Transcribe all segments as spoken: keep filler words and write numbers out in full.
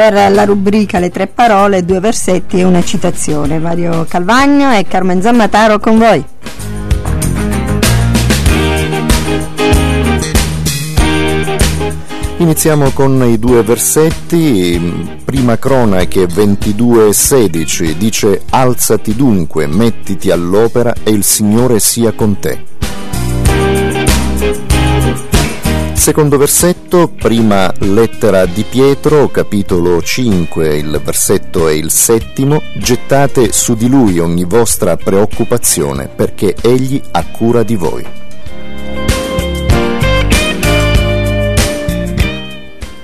per la rubrica Le tre parole, due versetti e una citazione. Mario Calvagno e Carmen Zammataro con voi. Iniziamo con i due versetti. Prima Cronache ventidue sedici dice: alzati dunque, mettiti all'opera e il Signore sia con te. Secondo versetto, prima lettera di Pietro, capitolo cinque, il versetto è il settimo: gettate su di lui ogni vostra preoccupazione, perché egli ha cura di voi.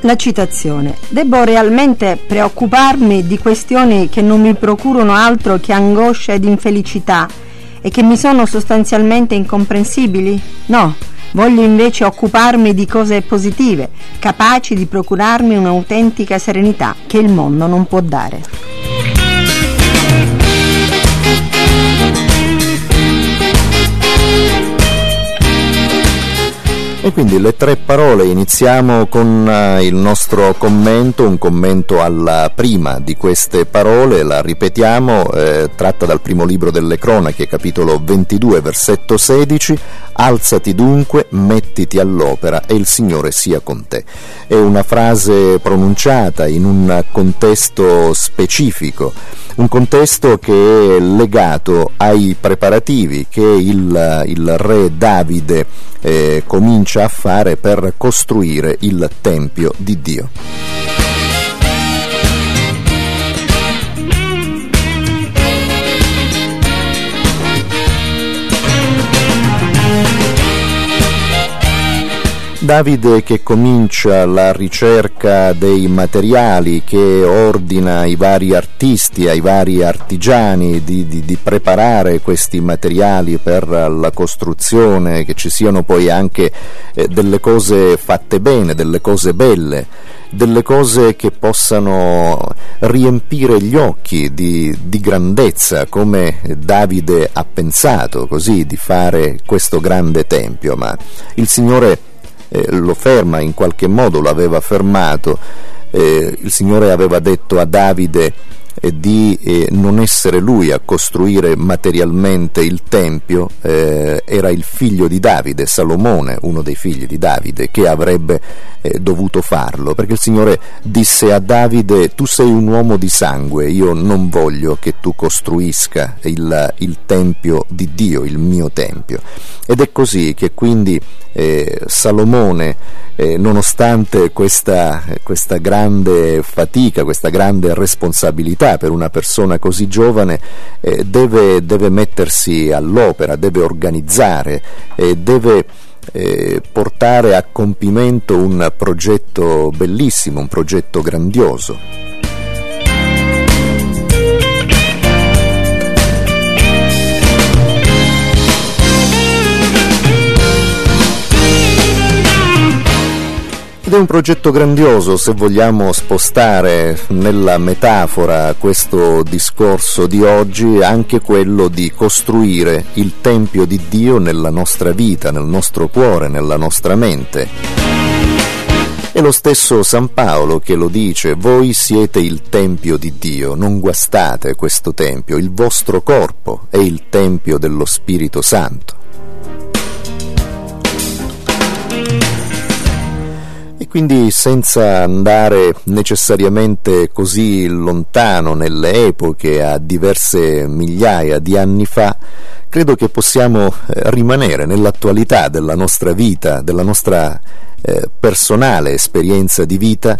La citazione: devo realmente preoccuparmi di questioni che non mi procurano altro che angoscia ed infelicità e che mi sono sostanzialmente incomprensibili? No, voglio invece occuparmi di cose positive, capaci di procurarmi un'autentica serenità che il mondo non può dare. E quindi le tre parole, iniziamo con uh, il nostro commento, un commento alla prima di queste parole, la ripetiamo, eh, tratta dal primo libro delle Cronache, capitolo ventidue, versetto sedici: alzati dunque, mettiti all'opera e il Signore sia con te. È una frase pronunciata in un contesto specifico, un contesto che è legato ai preparativi che il, il re Davide eh, comincia a fare per costruire il Tempio di Dio. Davide che comincia la ricerca dei materiali, che ordina ai vari artisti, ai vari artigiani di, di, di preparare questi materiali per la costruzione, che ci siano poi anche eh, delle cose fatte bene, delle cose belle, delle cose che possano riempire gli occhi di, di grandezza, come Davide ha pensato così di fare questo grande tempio. Ma il Signore Eh, lo ferma, in qualche modo lo aveva fermato, eh, il Signore aveva detto a Davide eh, di eh, non essere lui a costruire materialmente il Tempio, eh, era il figlio di Davide, Salomone, uno dei figli di Davide, che avrebbe eh, dovuto farlo, perché il Signore disse a Davide: tu sei un uomo di sangue, io non voglio che tu costruisca il, il Tempio di Dio, il mio Tempio. Ed è così che quindi Eh, Salomone, eh, nonostante questa, questa grande fatica, questa grande responsabilità per una persona così giovane, eh, deve, deve mettersi all'opera, deve organizzare, eh, deve eh, portare a compimento un progetto bellissimo, un progetto grandioso. È un progetto grandioso. Se vogliamo spostare nella metafora questo discorso di oggi, anche quello di costruire il Tempio di Dio nella nostra vita, nel nostro cuore, nella nostra mente. È lo stesso San Paolo che lo dice: voi siete il Tempio di Dio, non guastate questo Tempio, il vostro corpo è il Tempio dello Spirito Santo. Quindi, senza andare necessariamente così lontano nelle epoche, a diverse migliaia di anni fa, credo che possiamo rimanere nell'attualità della nostra vita, della nostra eh, personale esperienza di vita,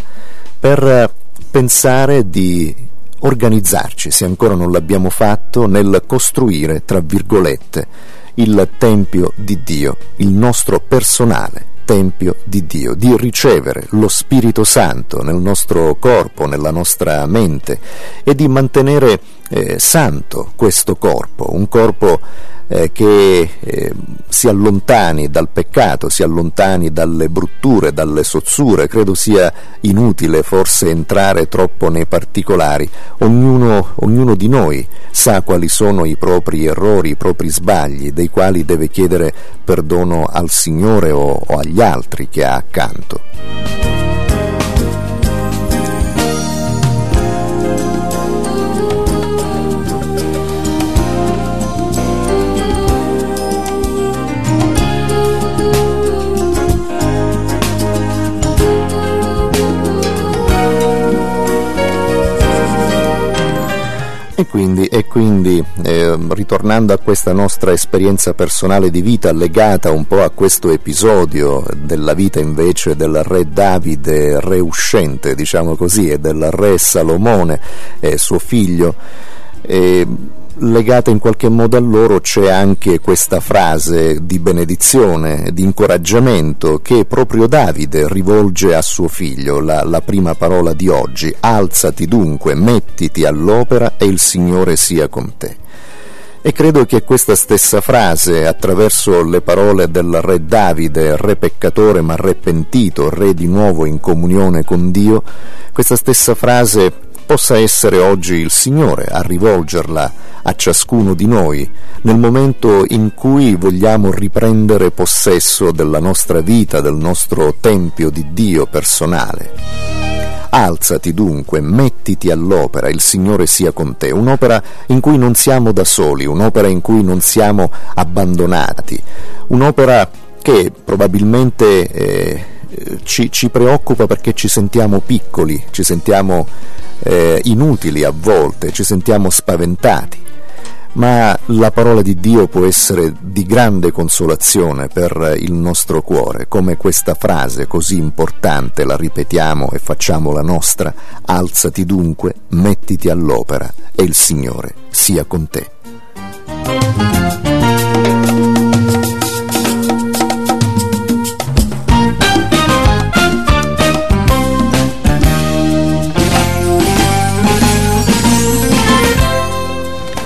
per pensare di organizzarci, se ancora non l'abbiamo fatto, nel costruire, tra virgolette, il Tempio di Dio, il nostro personale Tempio di Dio, di ricevere lo Spirito Santo nel nostro corpo, nella nostra mente, e di mantenere eh, santo questo corpo, un corpo eh, che eh, si allontani dal peccato, si allontani dalle brutture, dalle sozzure. Credo sia inutile forse entrare troppo nei particolari, ognuno, ognuno di noi sa quali sono i propri errori, i propri sbagli, dei quali deve chiedere perdono al Signore o, o agli altri che ha accanto. quindi, e quindi eh, ritornando a questa nostra esperienza personale di vita legata un po' a questo episodio della vita invece del re Davide, re uscente diciamo così, e del re Salomone, eh, suo figlio, eh, legata in qualche modo a loro c'è anche questa frase di benedizione, di incoraggiamento che proprio Davide rivolge a suo figlio, la, la prima parola di oggi: alzati dunque, mettiti all'opera e il Signore sia con te. E credo che questa stessa frase, attraverso le parole del re Davide, re peccatore ma re pentito, re di nuovo in comunione con Dio, questa stessa frase possa essere oggi il Signore a rivolgerla a ciascuno di noi nel momento in cui vogliamo riprendere possesso della nostra vita, del nostro tempio di Dio personale. Alzati dunque, mettiti all'opera, il Signore sia con te, un'opera in cui non siamo da soli, un'opera in cui non siamo abbandonati, un'opera che probabilmente eh, ci, ci preoccupa perché ci sentiamo piccoli, ci sentiamo eh, inutili a volte, ci sentiamo spaventati, ma la parola di Dio può essere di grande consolazione per il nostro cuore, come questa frase così importante, la ripetiamo e facciamola nostra: alzati dunque, mettiti all'opera e il Signore sia con te.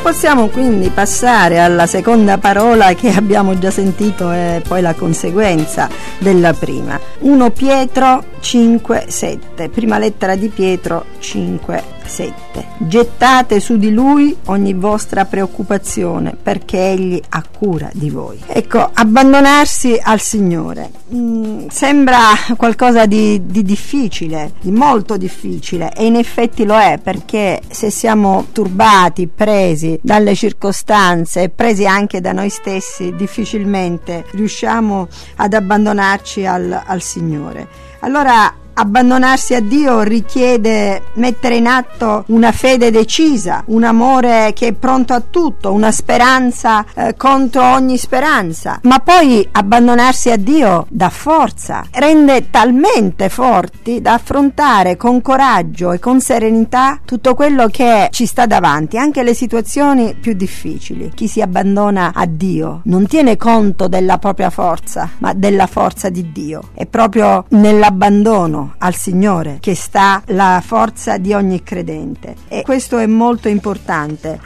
Possiamo quindi passare alla seconda parola che abbiamo già sentito e poi la conseguenza della prima. Primo Pietro cinque sette, prima lettera di Pietro cinque sette. Gettate su di lui ogni vostra preoccupazione perché egli ha cura di voi. Ecco, abbandonarsi al Signore mh, sembra qualcosa di, di difficile, di molto difficile, e in effetti lo è, perché se siamo turbati, presi dalle circostanze, presi anche da noi stessi, difficilmente riusciamo ad abbandonarci al, al Signore. Allora abbandonarsi a Dio richiede mettere in atto una fede decisa, un amore che è pronto a tutto, una speranza eh, contro ogni speranza. Ma poi abbandonarsi a Dio dà forza, rende talmente forti da affrontare con coraggio e con serenità tutto quello che ci sta davanti, anche le situazioni più difficili. Chi si abbandona a Dio non tiene conto della propria forza, ma della forza di Dio. È proprio nell'abbandono al Signore che sta la forza di ogni credente, e questo è molto importante.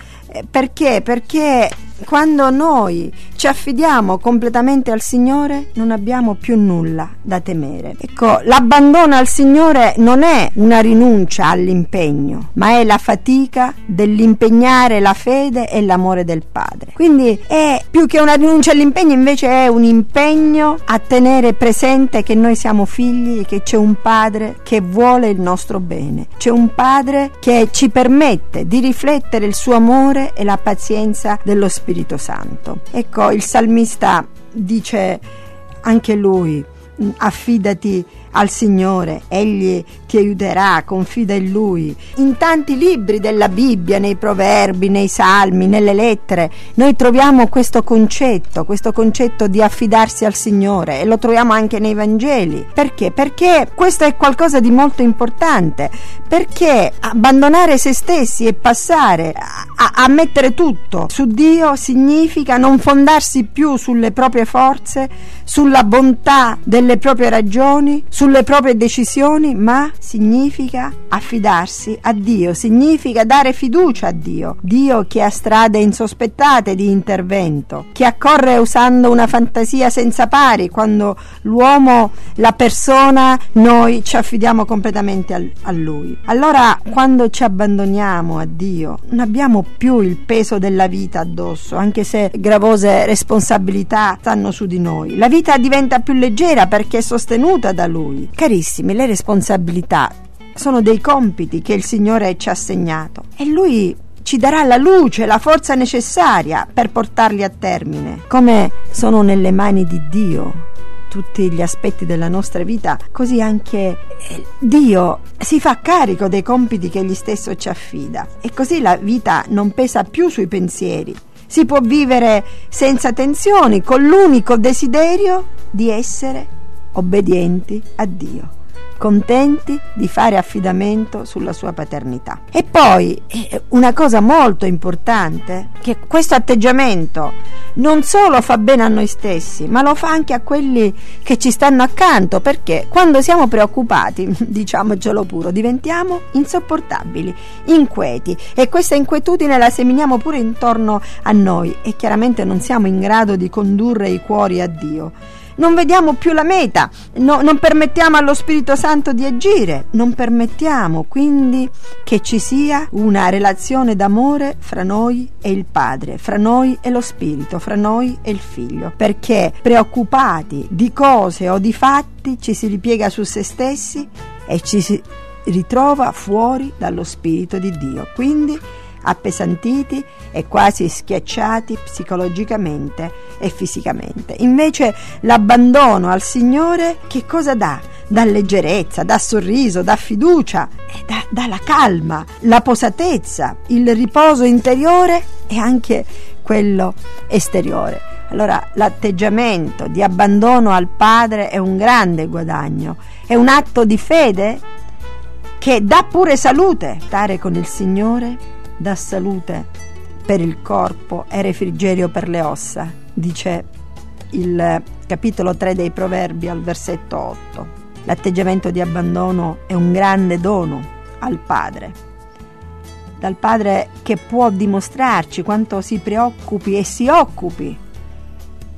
Perché? Perché quando noi ci affidiamo completamente al Signore non abbiamo più nulla da temere. Ecco, l'abbandono al Signore non è una rinuncia all'impegno, ma è la fatica dell'impegnare la fede e l'amore del Padre. Quindi è più che una rinuncia all'impegno, invece è un impegno a tenere presente che noi siamo figli e che c'è un Padre che vuole il nostro bene. C'è un Padre che ci permette di riflettere il suo amore e la pazienza dello Spirito Santo. Ecco, il salmista dice anche lui: affidati al Signore, egli ti aiuterà, confida in lui. In tanti libri della Bibbia, nei proverbi, nei salmi, nelle lettere, noi troviamo questo concetto, questo concetto di affidarsi al Signore, e lo troviamo anche nei Vangeli. Perché? Perché questo è qualcosa di molto importante, perché abbandonare se stessi e passare a, a mettere tutto su Dio significa non fondarsi più sulle proprie forze, sulla bontà delle proprie ragioni, sulle proprie decisioni, ma significa affidarsi a Dio, significa dare fiducia a Dio, Dio che ha strade insospettate di intervento, che accorre usando una fantasia senza pari quando l'uomo, la persona, noi ci affidiamo completamente al, a Lui. Allora, quando ci abbandoniamo a Dio non abbiamo più il peso della vita addosso, anche se gravose responsabilità stanno su di noi. La vita diventa più leggera perché è sostenuta da Lui. Carissimi, le responsabilità sono dei compiti che il Signore ci ha assegnato, e Lui ci darà la luce, la forza necessaria per portarli a termine. Come sono nelle mani di Dio tutti gli aspetti della nostra vita, così anche Dio si fa carico dei compiti che egli stesso ci affida, e così la vita non pesa più sui pensieri. Si può vivere senza tensioni, con l'unico desiderio di essere obbedienti a Dio, contenti di fare affidamento sulla sua paternità. E poi una cosa molto importante, che questo atteggiamento non solo fa bene a noi stessi, ma lo fa anche a quelli che ci stanno accanto, perché quando siamo preoccupati, diciamocelo puro, diventiamo insopportabili, inquieti, e questa inquietudine la seminiamo pure intorno a noi, e chiaramente non siamo in grado di condurre i cuori a Dio. Non vediamo più la meta, no, non permettiamo allo Spirito Santo di agire, non permettiamo quindi che ci sia una relazione d'amore fra noi e il Padre, fra noi e lo Spirito, fra noi e il Figlio, perché preoccupati di cose o di fatti ci si ripiega su se stessi e ci si ritrova fuori dallo Spirito di Dio, quindi appesantiti e quasi schiacciati psicologicamente e fisicamente. Invece l'abbandono al Signore che cosa dà? Dà leggerezza, dà sorriso, dà fiducia, dà, dà la calma, la posatezza, il riposo interiore e anche quello esteriore. Allora l'atteggiamento di abbandono al Padre è un grande guadagno, è un atto di fede che dà pure salute. Stare con il Signore dà salute per il corpo e refrigerio per le ossa, dice il capitolo tre dei Proverbi al versetto otto. L'atteggiamento di abbandono è un grande dono al Padre, dal Padre che può dimostrarci quanto si preoccupi e si occupi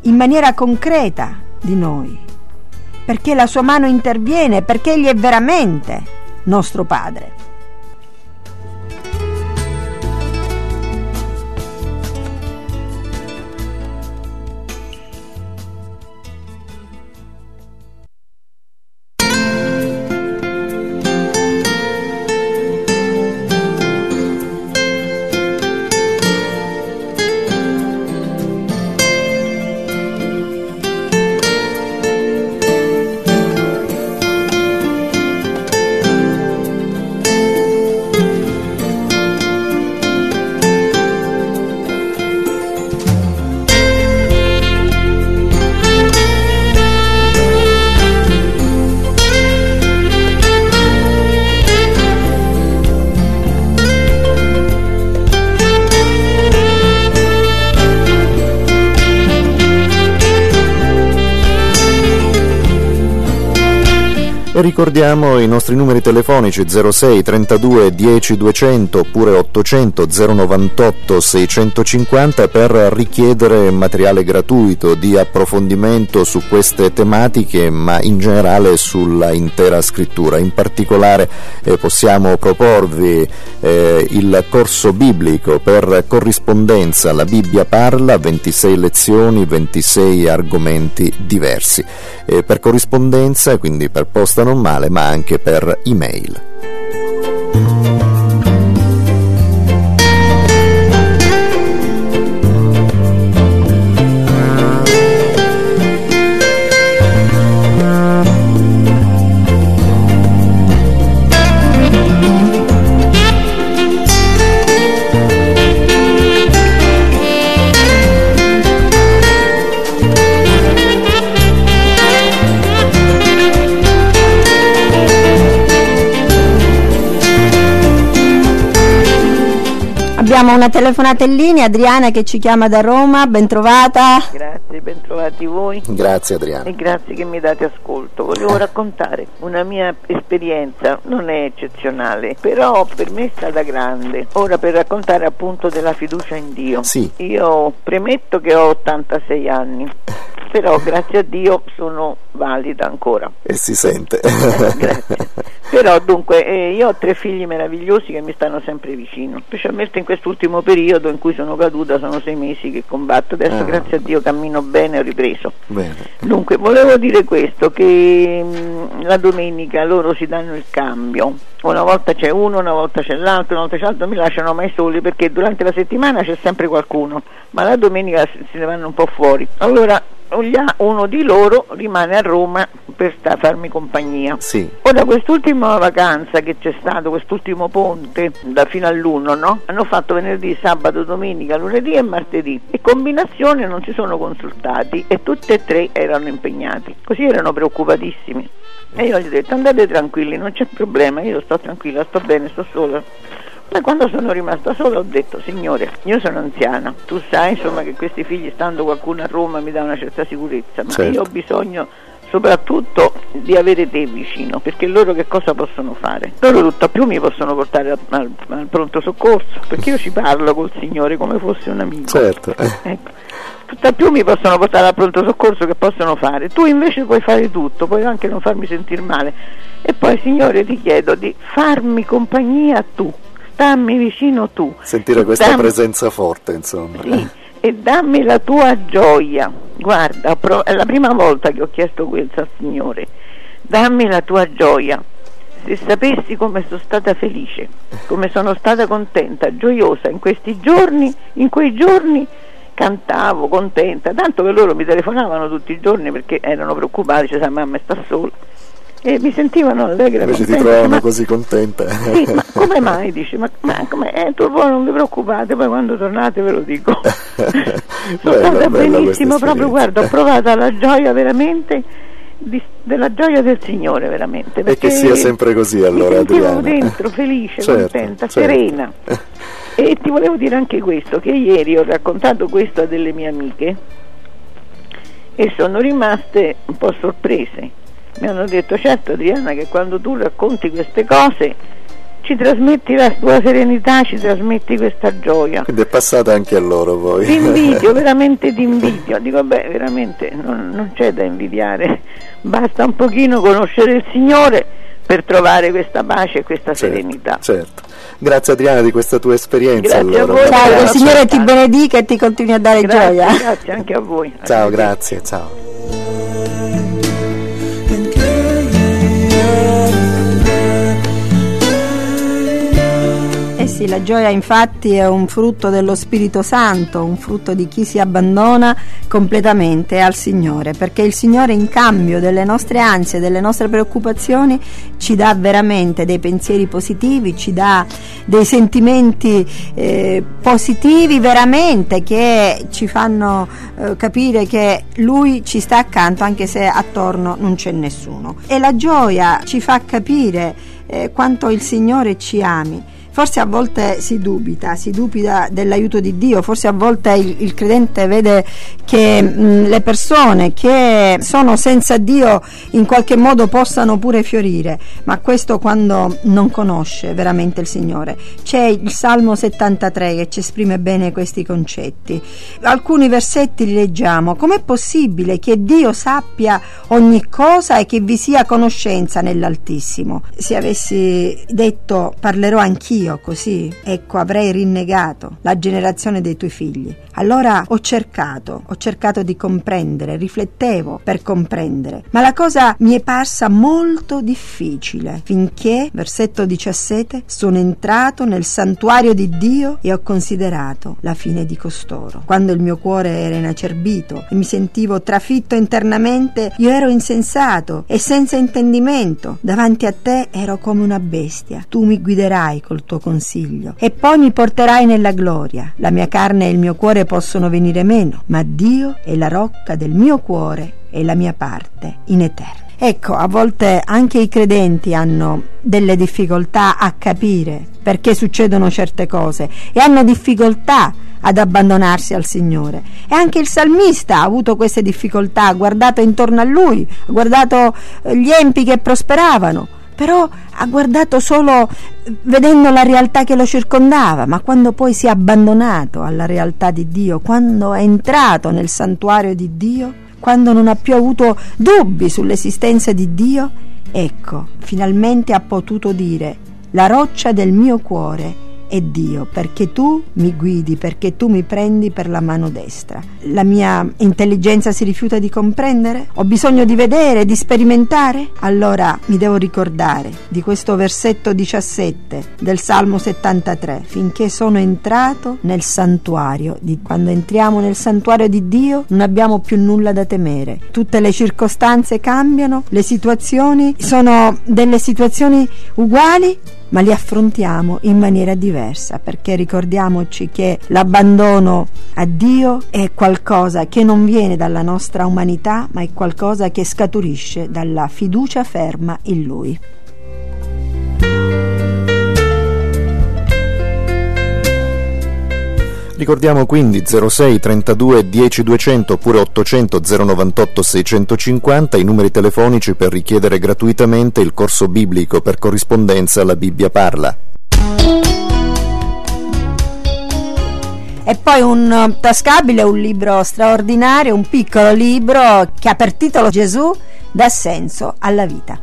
in maniera concreta di noi, perché la sua mano interviene, perché Egli è veramente nostro Padre. Ricordiamo i nostri numeri telefonici zero sei trentadue dieci duecento oppure ottocento zero novantotto seicentocinquanta per richiedere materiale gratuito di approfondimento su queste tematiche, ma in generale sulla intera scrittura. In particolare eh, possiamo proporvi eh, il corso biblico per corrispondenza La Bibbia parla, ventisei lezioni, ventisei argomenti diversi, eh, per corrispondenza, quindi per posta normale, ma anche per email. Abbiamo una telefonata in linea, Adriana che ci chiama da Roma, bentrovata. Grazie, bentrovati voi. Grazie Adriana. E grazie che mi date ascolto. Volevo raccontare una mia esperienza, non è eccezionale, però per me è stata grande. Ora per raccontare appunto della fiducia in Dio. Sì. Io premetto che ho ottantasei anni, però grazie a Dio sono valida ancora. E si sente. Grazie. Però dunque eh, io ho tre figli meravigliosi che mi stanno sempre vicino, specialmente in quest'ultimo periodo in cui sono caduta, sono sei mesi che combatto adesso. Ah. Grazie a Dio cammino bene, ho ripreso bene. Dunque volevo dire questo, che mh, la domenica loro si danno il cambio, una volta c'è uno, una volta c'è l'altro, una volta c'è l'altro, mi lasciano mai soli perché durante la settimana c'è sempre qualcuno, ma la domenica se ne vanno un po' fuori. Allora uno di loro rimane a Roma per sta, farmi compagnia. Sì. Ora quest'ultima vacanza che c'è stato, quest'ultimo ponte da fino all'uno, no? Hanno fatto venerdì, sabato, domenica, lunedì e martedì, e combinazione non si sono consultati e tutte e tre erano impegnati, così erano preoccupatissimi. E io gli ho detto: andate tranquilli, non c'è problema, io sto tranquilla, sto bene, sto sola. Ma quando sono rimasta sola ho detto: signore, io sono anziana, tu sai insomma che questi figli, stando qualcuno a Roma, mi dà una certa sicurezza, ma certo, io ho bisogno soprattutto di avere te vicino, perché loro che cosa possono fare? Loro tutto a più mi possono portare al, al, al pronto soccorso, perché io ci parlo col signore come fosse un amico. Certo. Ecco. Tutt'al più mi possono portare al pronto soccorso, che possono fare? Tu invece puoi fare tutto, puoi anche non farmi sentire male. E poi, signore, ti chiedo di farmi compagnia tu, stammi vicino tu. Sentire questa dammi... presenza forte, insomma. Sì, e dammi la tua gioia. Guarda, pro... è la prima volta che ho chiesto questo al Signore. Dammi la tua gioia. Se sapessi come sono stata felice, come sono stata contenta, gioiosa in questi giorni, in quei giorni. Cantavo contenta, tanto che loro mi telefonavano tutti i giorni perché erano preoccupati, cioè mamma sta sola, e mi sentivano allegra. Invece contenta, ti trovano ma... così contenta. Sì, ma come mai? Dici, ma, ma come? Eh, tu voi non vi preoccupate, poi quando tornate ve lo dico. Sono stata benissimo, proprio guarda, ho provato la gioia veramente di, della gioia del Signore, veramente. E che sia sempre così allora, Adriana. Mi sentivo dentro felice, certo, contenta, certo, serena. E ti volevo dire anche questo, che ieri ho raccontato questo a delle mie amiche e sono rimaste un po' sorprese. Mi hanno detto: certo Adriana, che quando tu racconti queste cose ci trasmetti la tua serenità, ci trasmetti questa gioia. Quindi è passata anche a loro voi. Ti invidio, veramente ti invidio. Dico, beh, veramente non, non c'è da invidiare, basta un pochino conoscere il Signore per trovare questa pace e questa certo, serenità. Certo. Grazie Adriana di questa tua esperienza. Grazie allora. a voi. Ciao, ciao, il Signore ti benedica e ti continui a dare grazie, gioia. Grazie anche a voi. A ciao, te. Grazie, ciao. Eh sì, la gioia infatti è un frutto dello Spirito Santo, un frutto di chi si abbandona completamente al Signore, perché il Signore in cambio delle nostre ansie, delle nostre preoccupazioni ci dà veramente dei pensieri positivi, ci dà dei sentimenti eh, positivi veramente, che ci fanno eh, capire che Lui ci sta accanto anche se attorno non c'è nessuno. E la gioia ci fa capire eh, quanto il Signore ci ami. Forse a volte si dubita, si dubita dell'aiuto di Dio, forse a volte il, il credente vede che mh, le persone che sono senza Dio in qualche modo possano pure fiorire, ma questo quando non conosce veramente il Signore. C'è il Salmo settantatré che ci esprime bene questi concetti. Alcuni versetti li leggiamo. Com'è possibile che Dio sappia ogni cosa e che vi sia conoscenza nell'Altissimo? Se avessi detto parlerò anch'io così, ecco, avrei rinnegato la generazione dei tuoi figli. Allora ho cercato, ho cercato di comprendere, riflettevo per comprendere, ma la cosa mi è parsa molto difficile, finché, versetto diciassette, sono entrato nel santuario di Dio e ho considerato la fine di costoro. Quando il mio cuore era inacerbito e mi sentivo trafitto internamente, io ero insensato e senza intendimento, davanti a te ero come una bestia, tu mi guiderai col tuo consiglio e poi mi porterai nella gloria. La mia carne e il mio cuore possono venire meno, ma Dio è la rocca del mio cuore e la mia parte in eterno. Ecco, a volte anche i credenti hanno delle difficoltà a capire perché succedono certe cose e hanno difficoltà ad abbandonarsi al Signore. E anche il salmista ha avuto queste difficoltà, ha guardato intorno a lui, ha guardato gli empi che prosperavano, però ha guardato solo vedendo la realtà che lo circondava, ma quando poi si è abbandonato alla realtà di Dio, quando è entrato nel santuario di Dio, quando non ha più avuto dubbi sull'esistenza di Dio, ecco, finalmente ha potuto dire: la roccia del mio cuore e Dio, perché tu mi guidi, perché tu mi prendi per la mano destra. La mia intelligenza si rifiuta di comprendere? Ho bisogno di vedere, di sperimentare? Allora mi devo ricordare di questo versetto diciassette del Salmo settantatré: finché sono entrato nel santuario di... Quando entriamo nel santuario di Dio non abbiamo più nulla da temere. Tutte le circostanze cambiano, le situazioni sono delle situazioni uguali, ma li affrontiamo in maniera diversa, perché ricordiamoci che l'abbandono a Dio è qualcosa che non viene dalla nostra umanità, ma è qualcosa che scaturisce dalla fiducia ferma in Lui. Ricordiamo quindi zero sei trentadue dieci duecento oppure ottocento zero novantotto seicentocinquanta i numeri telefonici per richiedere gratuitamente il corso biblico per corrispondenza alla Bibbia Parla. E poi un tascabile, un libro straordinario, un piccolo libro che ha per titolo Gesù dà senso alla vita.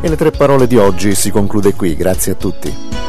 E le tre parole di oggi si conclude qui, grazie a tutti.